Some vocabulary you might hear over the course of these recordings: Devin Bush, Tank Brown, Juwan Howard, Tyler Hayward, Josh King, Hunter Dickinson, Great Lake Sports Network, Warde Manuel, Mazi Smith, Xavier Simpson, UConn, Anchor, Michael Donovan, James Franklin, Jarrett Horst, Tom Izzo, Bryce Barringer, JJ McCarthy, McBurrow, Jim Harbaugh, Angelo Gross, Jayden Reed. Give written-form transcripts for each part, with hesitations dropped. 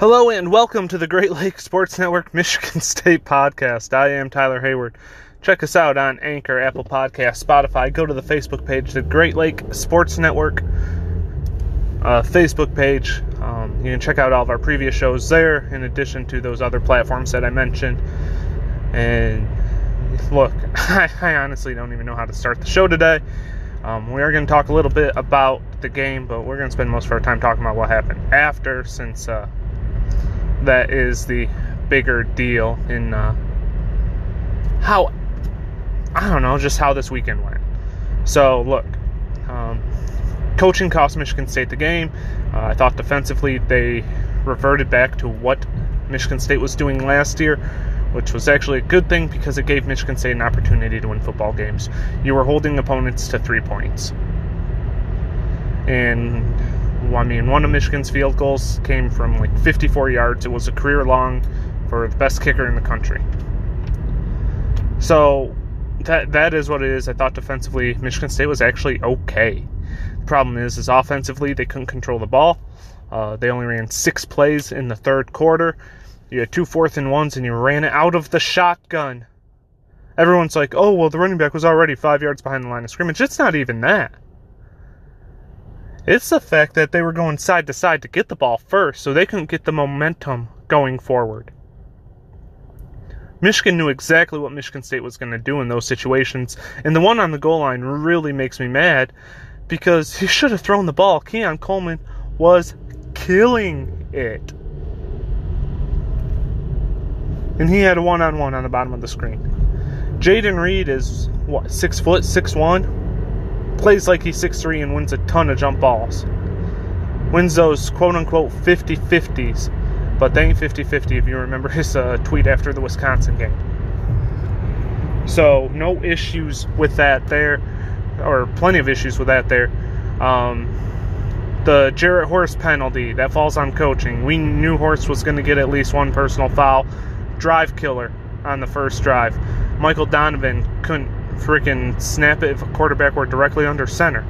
Hello and welcome to the Great Lake Sports Network Michigan State Podcast. I am Tyler Hayward. Check us out on Anchor, Apple Podcasts, Spotify. Go to the Facebook page, the Great Lake Sports Network Facebook page. You can check out all of our previous shows there, in addition to those other platforms that I mentioned. And look, I honestly don't even know how to start the show today. We are going to talk a little bit about the game, but we're going to spend most of our time talking about what happened after, since that is the bigger deal in how, I don't know, just how this weekend went. So, look, coaching cost Michigan State the game. I thought defensively they reverted back to what Michigan State was doing last year, which was actually a good thing because it gave Michigan State an opportunity to win football games. You were holding opponents to 3 points. And I mean, one of Michigan's field goals came from like 54 yards. It was a career-long for the best kicker in the country. So that is what it is. I thought defensively Michigan State was actually okay. The problem is offensively they couldn't control the ball. They only ran 6 plays in the third quarter. You had 2 fourth-and-ones, and you ran it out of the shotgun. Everyone's like, oh, well, the running back was already 5 yards behind the line of scrimmage. It's not even that. It's the fact that they were going side to side to get the ball first, so they couldn't get the momentum going forward. Michigan knew exactly what Michigan State was going to do in those situations, and the one on the goal line really makes me mad because he should have thrown the ball. Keon Coleman was killing it. And he had a one-on-one on the bottom of the screen. Jayden Reed is, 6 foot, 6'1"? Plays like he's 6'3" and wins a ton of jump balls. Wins those quote-unquote 50-50s. But they ain't 50-50 if you remember his tweet after the Wisconsin game. So no issues with that there. Or plenty of issues with that there. The Jarrett Horst penalty, that falls on coaching. We knew Horst was going to get at least one personal foul. Drive killer on the first drive. Michael Donovan couldn't freaking snap it if a quarterback were directly under center,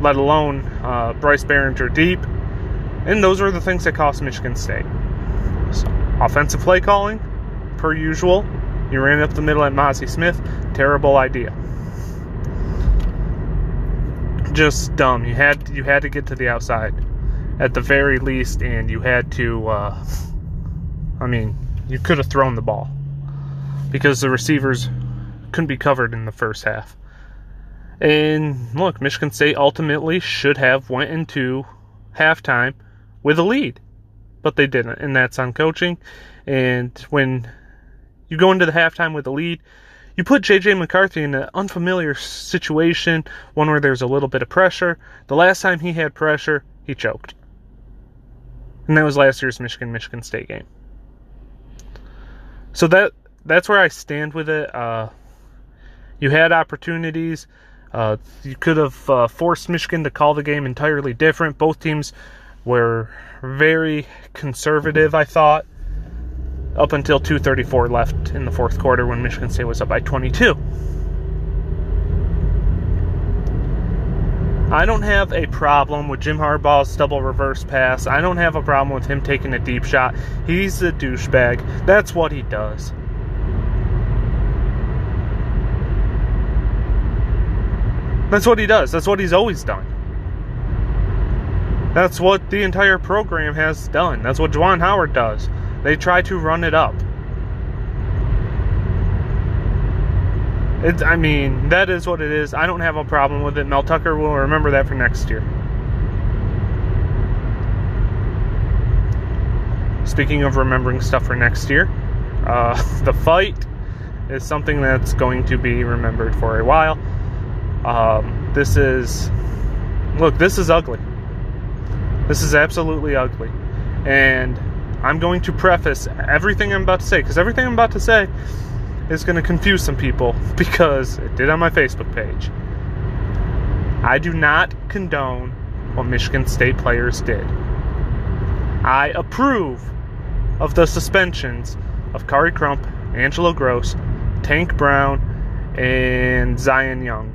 let alone Bryce Barringer deep. And those are the things that cost Michigan State. So, offensive play calling, per usual. You ran up the middle at Mazi Smith. Terrible idea. Just dumb. You had to get to the outside at the very least, and you had to, you could have thrown the ball because the receivers couldn't be covered in the first half. And look, Michigan State ultimately should have went into halftime with a lead, but they didn't, and that's on coaching. And when you go into the halftime with a lead, you put JJ McCarthy in an unfamiliar situation, one where there's a little bit of pressure. The last time he had pressure, he choked. And that was last year's Michigan State game. So that's where I stand with it. You had opportunities. You could have forced Michigan to call the game entirely different. Both teams were very conservative, I thought, up until 2:34 left in the fourth quarter when Michigan State was up by 22. I don't have a problem with Jim Harbaugh's double reverse pass. I don't have a problem with him taking a deep shot. He's a douchebag. That's what he does. That's what he does. That's what he's always done. That's what the entire program has done. That's what Juwan Howard does. They try to run it up. That is what it is. I don't have a problem with it. Mel Tucker will remember that for next year. Speaking of remembering stuff for next year, the fight is something that's going to be remembered for a while. This is ugly. This is absolutely ugly. And I'm going to preface everything I'm about to say, because everything I'm about to say is going to confuse some people, because it did on my Facebook page. I do not condone what Michigan State players did. I approve of the suspensions of Kari Crump, Angelo Gross, Tank Brown, and Zion Young.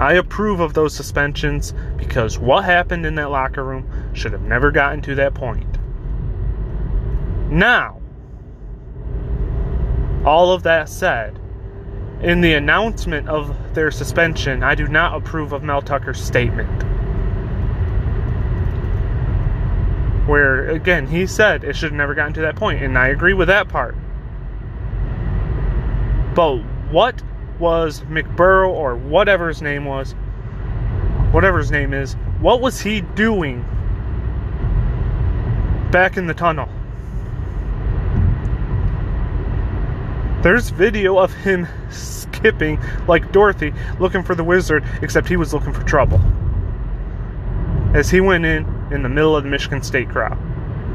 I approve of those suspensions because what happened in that locker room Should have never gotten to that point. Now, all of that said, in the announcement of their suspension, I do not approve of Mel Tucker's statement, where, again, he said it should have never gotten to that point, and I agree with that part. But what was McBurrow, or whatever his name was, whatever his name is, what was he doing back in the tunnel? There's video of him skipping like Dorothy looking for the wizard, except he was looking for trouble. As he went in the middle of the Michigan State crowd,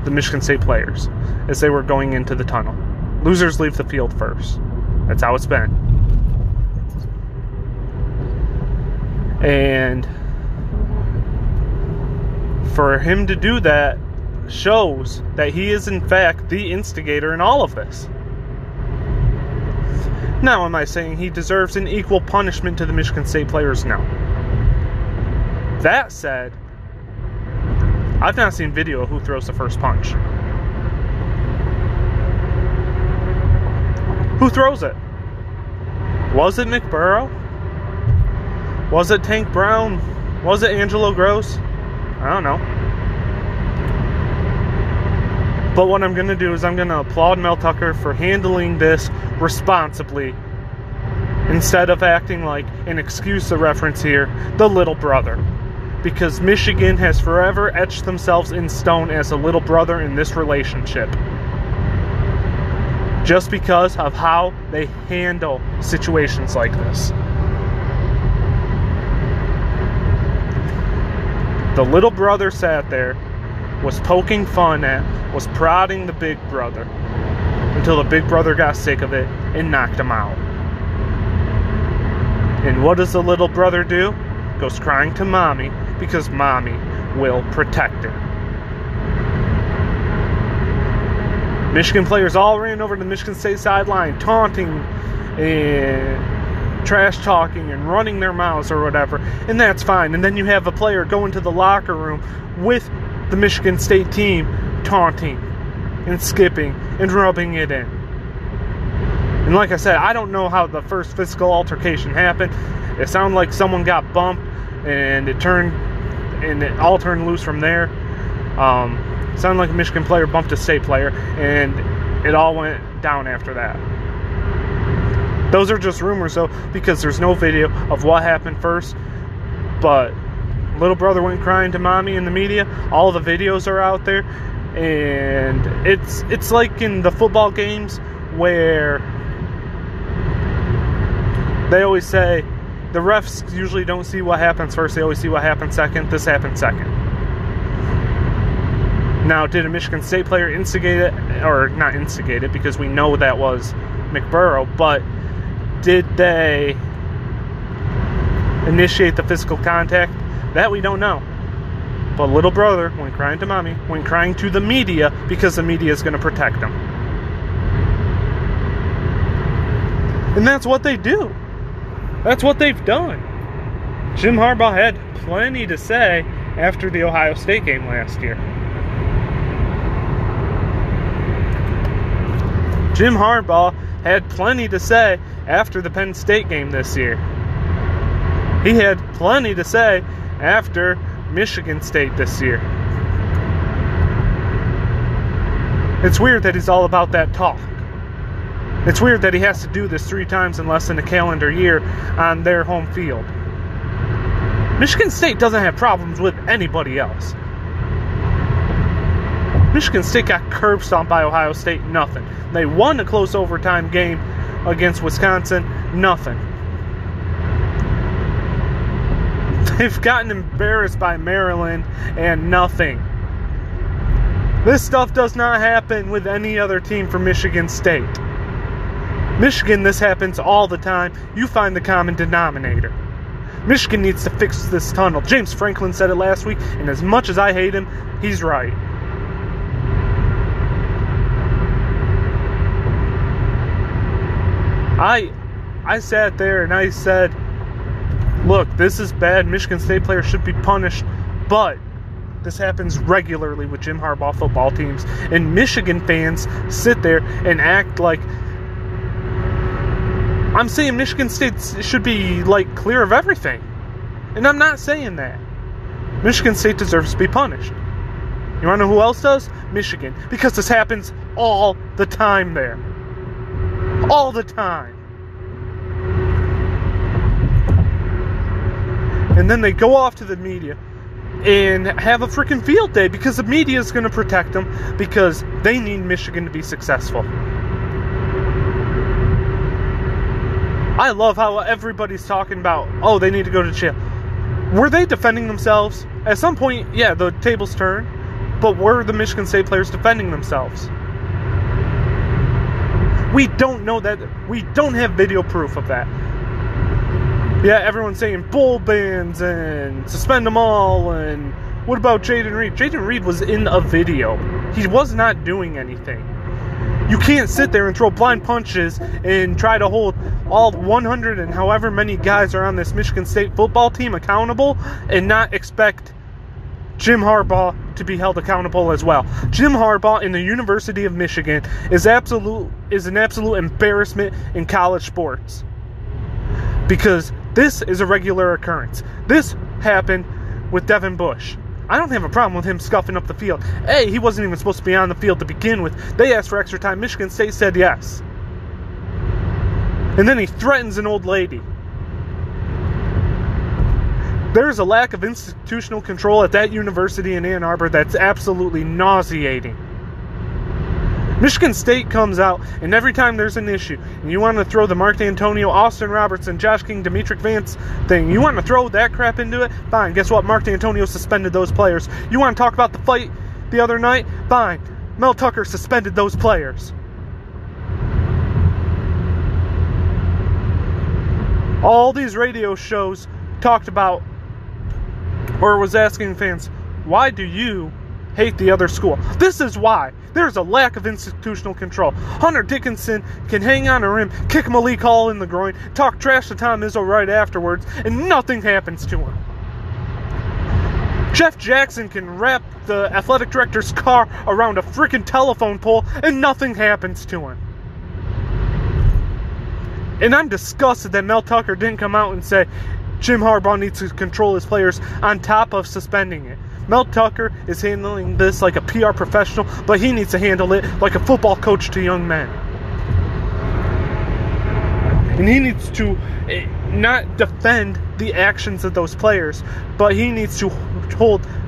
the Michigan State players, as they were going into the tunnel. Losers leave the field first. That's how it's been. And for him to do that shows that he is, in fact, the instigator in all of this. Now, am I saying he deserves an equal punishment to the Michigan State players? No. That said, I've not seen video of who throws the first punch. Who throws it? Was it McBurrow? Was it Tank Brown? Was it Angelo Gross? I don't know. But what I'm going to do is I'm going to applaud Mel Tucker for handling this responsibly, instead of acting like, and excuse the reference here, the little brother. Because Michigan has forever etched themselves in stone as a little brother in this relationship, just because of how they handle situations like this. The little brother sat there, was poking fun at, was prodding the big brother, until the big brother got sick of it and knocked him out. And what does the little brother do? Goes crying to mommy, because mommy will protect him. Michigan players all ran over to the Michigan State sideline, taunting and trash talking and running their mouths or whatever, and that's fine. And then you have a player go into the locker room with the Michigan State team, taunting and skipping and rubbing it in. And like I said, I don't know how the first physical altercation happened. It sounded like someone got bumped, and it all turned loose from there. It sounded like a Michigan player bumped a state player, and it all went down after that. Those are just rumors, though, because there's no video of what happened first. But little brother went crying to mommy in the media. All the videos are out there, and it's like in the football games where they always say the refs usually don't see what happens first. They always see what happens second. This happened second. Now, did a Michigan State player instigate it? Or not instigate it, because we know that was McBurrow. But did they initiate the physical contact? That we don't know. But little brother went crying to mommy, went crying to the media, because the media is going to protect him. And that's what they do. That's what they've done. Jim Harbaugh had plenty to say after the Ohio State game last year. Jim Harbaugh had plenty to say after the Penn State game this year. He had plenty to say after Michigan State this year. It's weird that he's all about that talk. It's weird that he has to do this 3 times in less than a calendar year on their home field. Michigan State doesn't have problems with anybody else. Michigan State got curb stomped by Ohio State, nothing. They won a close overtime game against Wisconsin, nothing. They've gotten embarrassed by Maryland and nothing. This stuff does not happen with any other team from Michigan State. Michigan, this happens all the time. You find the common denominator. Michigan needs to fix this tunnel. James Franklin said it last week, and as much as I hate him, he's right. I sat there and I said, look, this is bad. Michigan State players should be punished, but This happens regularly with Jim Harbaugh football teams. And Michigan fans sit there and act like... I'm saying Michigan State should be, like, clear of everything. And I'm not saying that. Michigan State deserves to be punished. You want to know who else does? Michigan. Because this happens all the time there. All the time. And then they go off to the media and have a freaking field day because the media is going to protect them because they need Michigan to be successful. I love how everybody's talking about, oh, they need to go to jail. Were they defending themselves? At some point, yeah, the tables turn, but were the Michigan State players defending themselves? We don't know that. We don't have video proof of that. Yeah, everyone's saying bull bans and suspend them all, and what about Jayden Reed? Jayden Reed was in a video. He was not doing anything. You can't sit there and throw blind punches and try to hold all 100 and however many guys are on this Michigan State football team accountable and not expect Jim Harbaugh to be held accountable as well. Jim Harbaugh in the University of Michigan is an absolute embarrassment in college sports because this is a regular occurrence. This happened with Devin Bush. I don't have a problem with him scuffing up the field. Hey, he wasn't even supposed to be on the field to begin with. They asked for extra time. Michigan State said yes. And then he threatens an old lady. There's a lack of institutional control at that university in Ann Arbor that's absolutely nauseating. Michigan State comes out, and every time there's an issue, and you want to throw the Mark D'Antonio, Austin Robertson, Josh King, Demetric Vance thing, you want to throw that crap into it? Fine. Guess what? Mark D'Antonio suspended those players. You want to talk about the fight the other night? Fine. Mel Tucker suspended those players. All these radio shows talked about, or was asking fans, why do you hate the other school? This is why. There's a lack of institutional control. Hunter Dickinson can hang on a rim, kick Malik Hall in the groin, talk trash to Tom Izzo right afterwards, and nothing happens to him. Jeff Jackson can wrap the athletic director's car around a freaking telephone pole, and nothing happens to him. And I'm disgusted that Mel Tucker didn't come out and say Jim Harbaugh needs to control his players on top of suspending it. Mel Tucker is handling this like a PR professional, but he needs to handle it like a football coach to young men. And he needs to not defend the actions of those players, but he needs to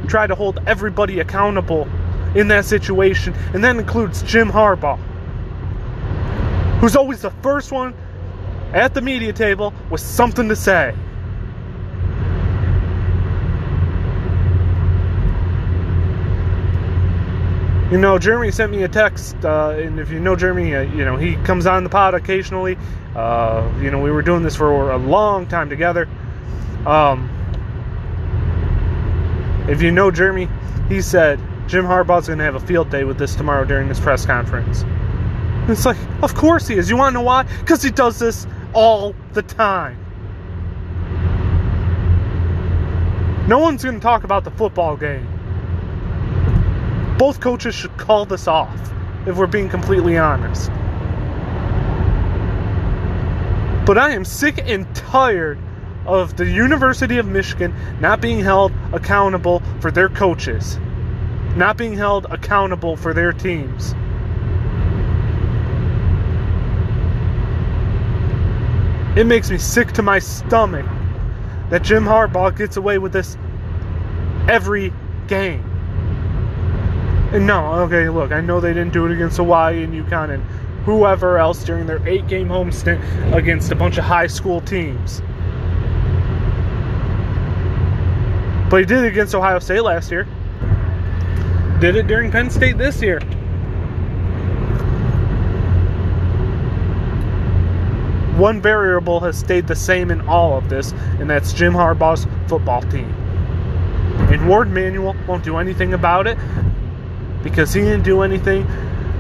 try to hold everybody accountable in that situation, and that includes Jim Harbaugh, who's always the first one at the media table with something to say. You know, Jeremy sent me a text, and if you know Jeremy, you know, he comes on the pod occasionally. You know, we were doing this for a long time together. If you know Jeremy, he said, Jim Harbaugh's going to have a field day with this tomorrow during this press conference. And it's like, of course he is. You want to know why? Because he does this all the time. No one's going to talk about the football game. Both coaches should call this off, if we're being completely honest. But I am sick and tired of the University of Michigan not being held accountable for their coaches, not being held accountable for their teams. It makes me sick to my stomach that Jim Harbaugh gets away with this every game. And no, okay, look, I know they didn't do it against Hawaii and UConn and whoever else during their 8-game home stint against a bunch of high school teams. But he did it against Ohio State last year. Did it during Penn State this year. One variable has stayed the same in all of this, and that's Jim Harbaugh's football team. And Warde Manuel won't do anything about it, because he didn't do anything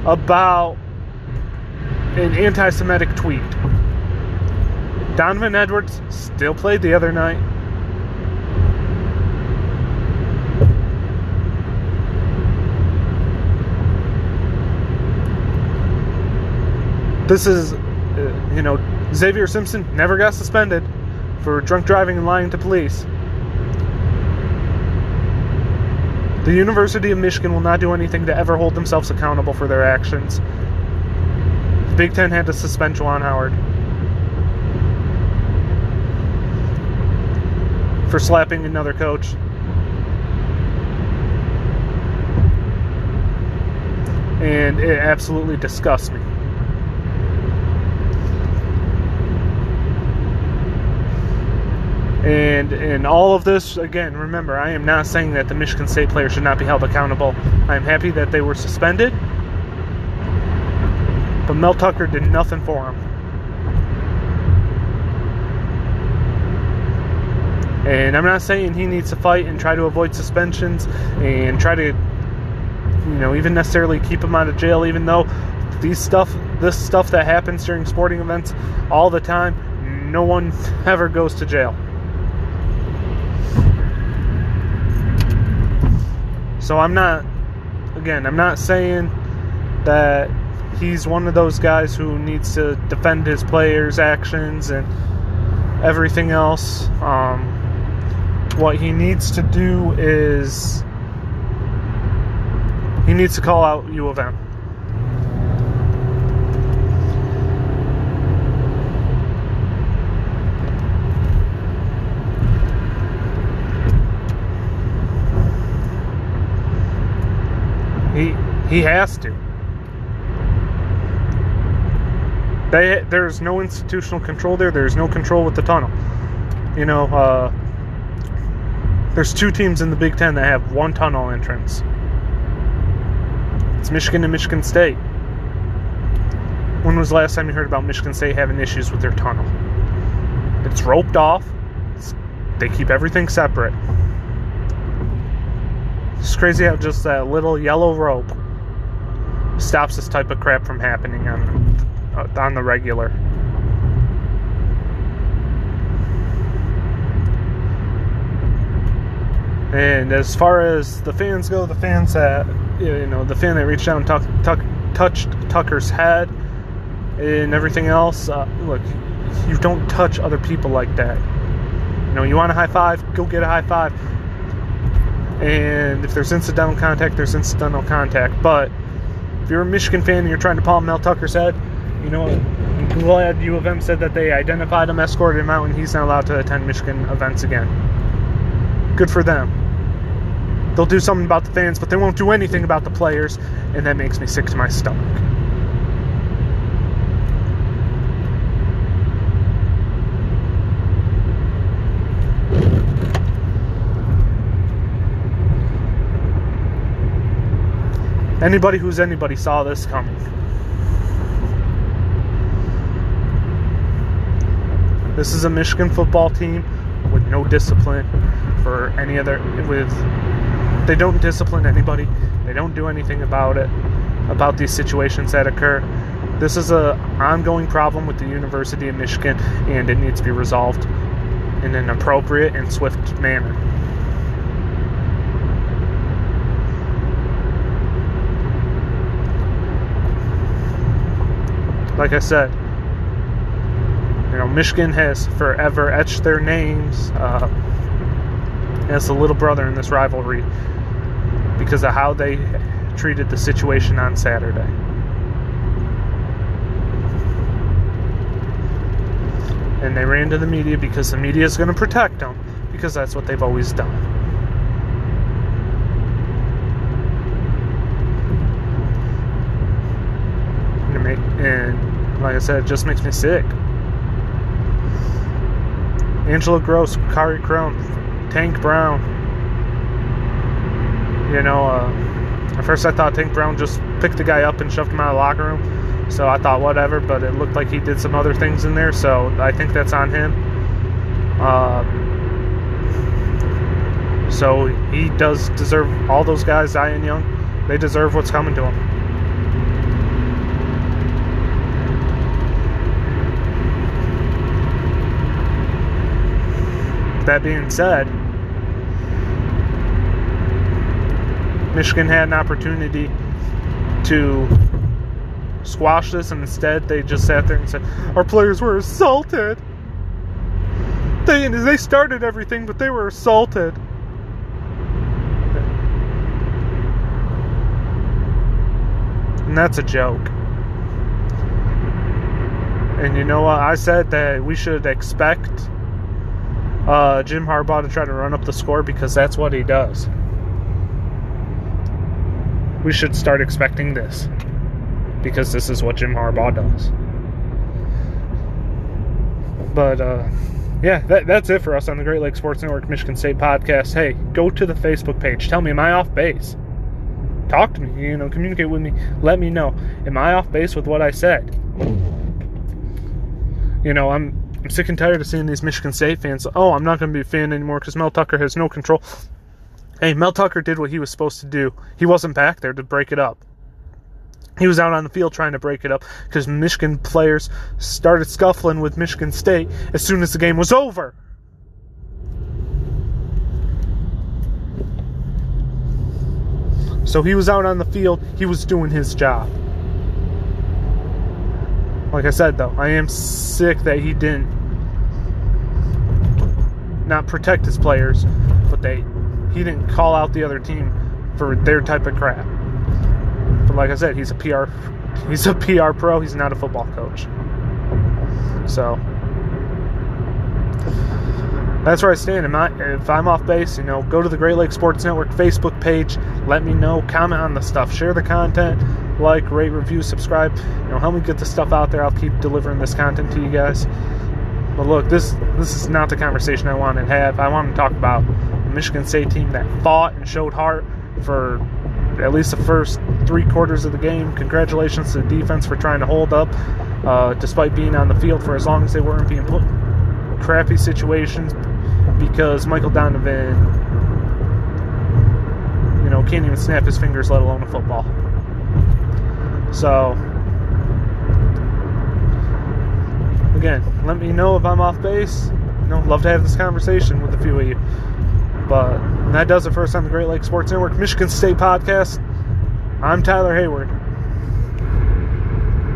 about an anti-Semitic tweet. Donovan Edwards still played the other night. This is, Xavier Simpson never got suspended for drunk driving and lying to police. The University of Michigan will not do anything to ever hold themselves accountable for their actions. The Big Ten had to suspend Juwan Howard for slapping another coach. And it absolutely disgusts me. And in all of this, again, remember, I am not saying that the Michigan State players should not be held accountable. I am happy that they were suspended. But Mel Tucker did nothing for them. And I'm not saying he needs to fight and try to avoid suspensions and try to, even necessarily keep him out of jail, even though this stuff that happens during sporting events all the time, no one ever goes to jail. So I'm not saying that he's one of those guys who needs to defend his players' actions and everything else. What he needs to do is he needs to call out U of M. He has to. There's no institutional control there. There's no control with the tunnel. There's two teams in the Big Ten that have one tunnel entrance. It's Michigan and Michigan State. When was the last time you heard about Michigan State having issues with their tunnel? It's roped off. They keep everything separate. It's crazy how just that little yellow rope stops this type of crap from happening on the regular. And as far as the fans go, the fan that reached out and touched Tucker's head and everything else, look, you don't touch other people like that. You want a high five, go get a high five. And if there's incidental contact, there's incidental contact. But if you're a Michigan fan and you're trying to palm Mel Tucker's head, I'm glad U of M said that they identified him, escorted him out, and he's not allowed to attend Michigan events again. Good for them. They'll do something about the fans, but they won't do anything about the players, and that makes me sick to my stomach. Anybody who's anybody saw this coming. This is a Michigan football team with no discipline for any other... They don't discipline anybody. They don't do anything about it, about these situations that occur. This is an ongoing problem with the University of Michigan, and it needs to be resolved in an appropriate and swift manner. Like I said, Michigan has forever etched their names as the little brother in this rivalry because of how they treated the situation on Saturday. And they ran to the media because the media is going to protect them because that's what they've always done. And like I said, it just makes me sick. Angelo Gross, Kari Crump, Tank Brown. At first I thought Tank Brown just picked the guy up and shoved him out of the locker room. So I thought whatever, but it looked like he did some other things in there. So I think that's on him. So he does deserve all those guys, Zion Young. They deserve what's coming to him. That being said, Michigan had an opportunity to squash this, and instead they just sat there and said, our players were assaulted. They started everything, but they were assaulted. And that's a joke. And you know what? I said that we should expect Jim Harbaugh to try to run up the score because that's what he does. We should start expecting this because this is what Jim Harbaugh does. But, yeah, that's it for us on the Great Lake Sports Network Michigan State podcast. Hey, go to the Facebook page. Tell me, am I off base? Talk to me, communicate with me. Let me know. Am I off base with what I said? I'm sick and tired of seeing these Michigan State fans. Oh, I'm not going to be a fan anymore because Mel Tucker has no control. Hey, Mel Tucker did what he was supposed to do. He wasn't back there to break it up. He was out on the field trying to break it up because Michigan players started scuffling with Michigan State as soon as the game was over. So he was out on the field. He was doing his job. Like I said, though, I am sick that he didn't not protect his players, but he didn't call out the other team for their type of crap. But like I said, he's a PR pro. He's not a football coach. So that's where I stand. If I'm off base, go to the Great Lake Sports Network Facebook page. Let me know. Comment on the stuff. Share the content. Like, rate, review, subscribe. Help me get the stuff out there. I'll keep delivering this content to you guys. But look, this is not the conversation I wanted to have. I wanted to talk about the Michigan State team that fought and showed heart for at least the first three quarters of the game. Congratulations to the defense for trying to hold up despite being on the field for as long as they weren't being put in crappy situations because Michael Donovan, can't even snap his fingers, let alone a football. So, again, let me know if I'm off base. Love to have this conversation with a few of you. But that does it for us on the Great Lakes Sports Network Michigan State Podcast. I'm Tyler Hayward.